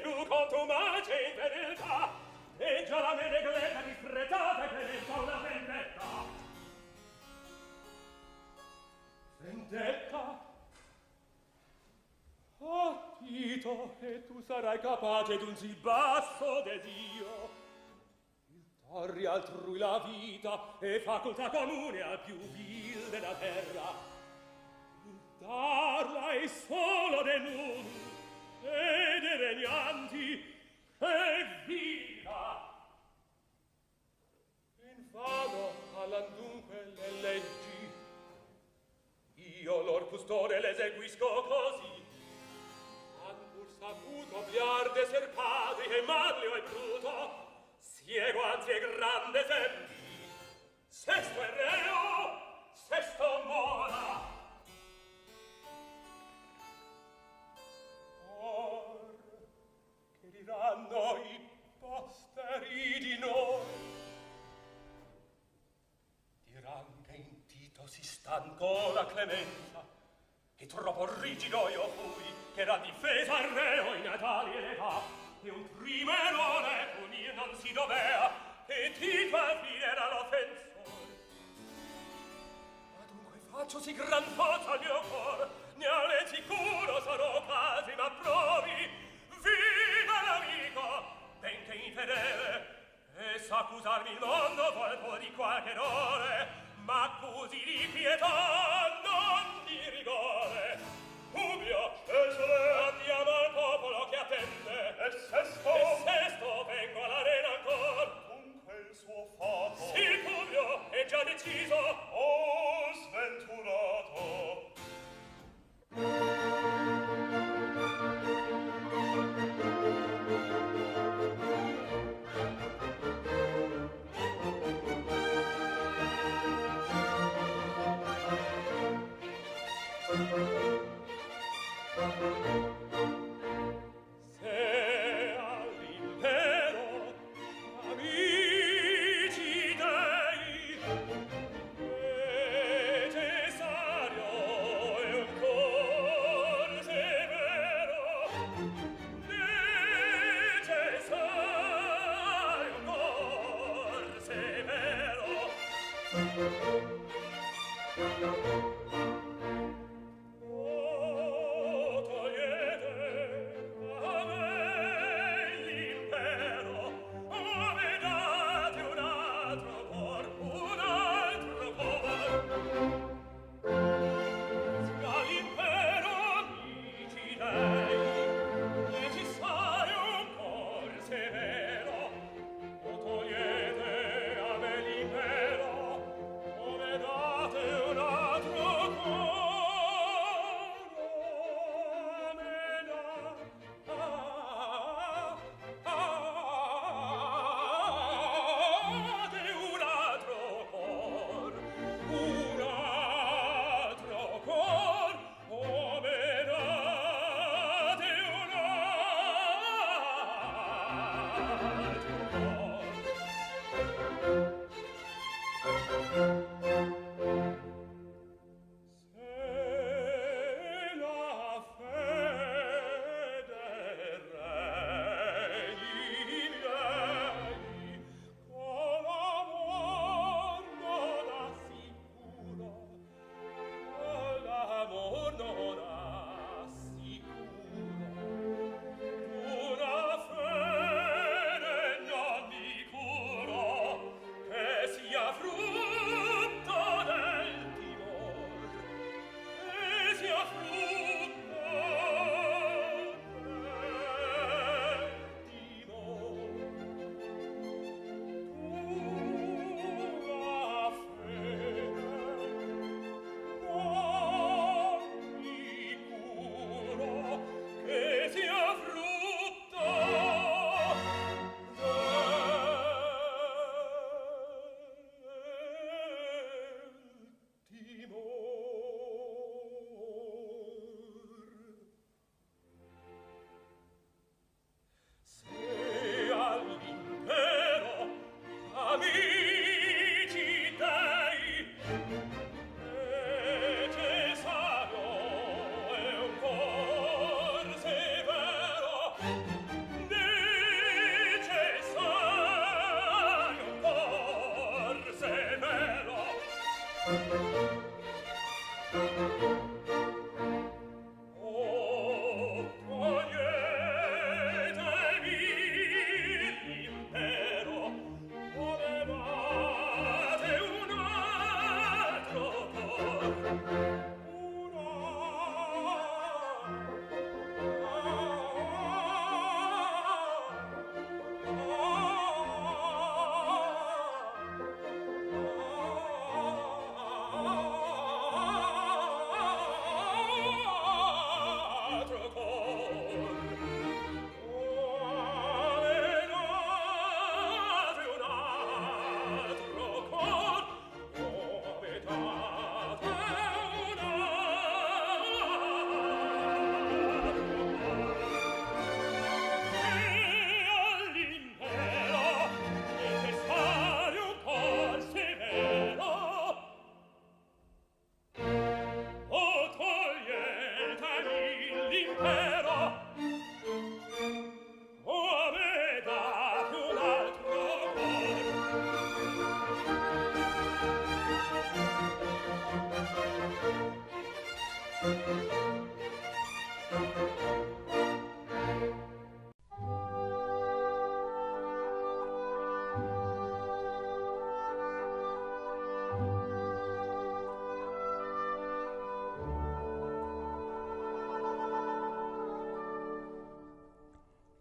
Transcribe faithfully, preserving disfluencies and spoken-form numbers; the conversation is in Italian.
più contumace infedeltà, e già la menegletta disprezzata che ne fa una vendetta. Vendetta? Oh, Tito, e tu sarai capace d'un sì basso desio. Il torri altrui la vita e facoltà comune al più vil della terra. Il darla è solo de nun e de regnanti e vita. Infano all'andunque le leggi. Io lor custode l'eseguisco così. Saputo obliar d'esser padri e madlio e bruto, siego anzi e grande sembi, sesto è reo, sesto mora. Or, che diranno i posteri di noi? Diran che in Tito si stancò la clemenza, che troppo rigido io fui, che era difesa al reo in Natali età, e un primo errore punir non si dovea, e Tito al fine era l'offensor. Ma dunque faccio sì gran forza al mio cor, ne alle sicuro sarò quasi, ma provi, viva l'amico, benché infedele, e s'accusarmi il mondo colpo di qualche errore, ma accusi di pietà non di rigore. Publio, e solea, andiamo al popolo che attende, e sesto, e sesto, vengo all'arena ancor, dunque il suo fato, sì, Publio, è già deciso, oh, sventurato. Se all'impero, amici dei, necessario è un cor severo, necessario è un cor severo. Oh, yeah.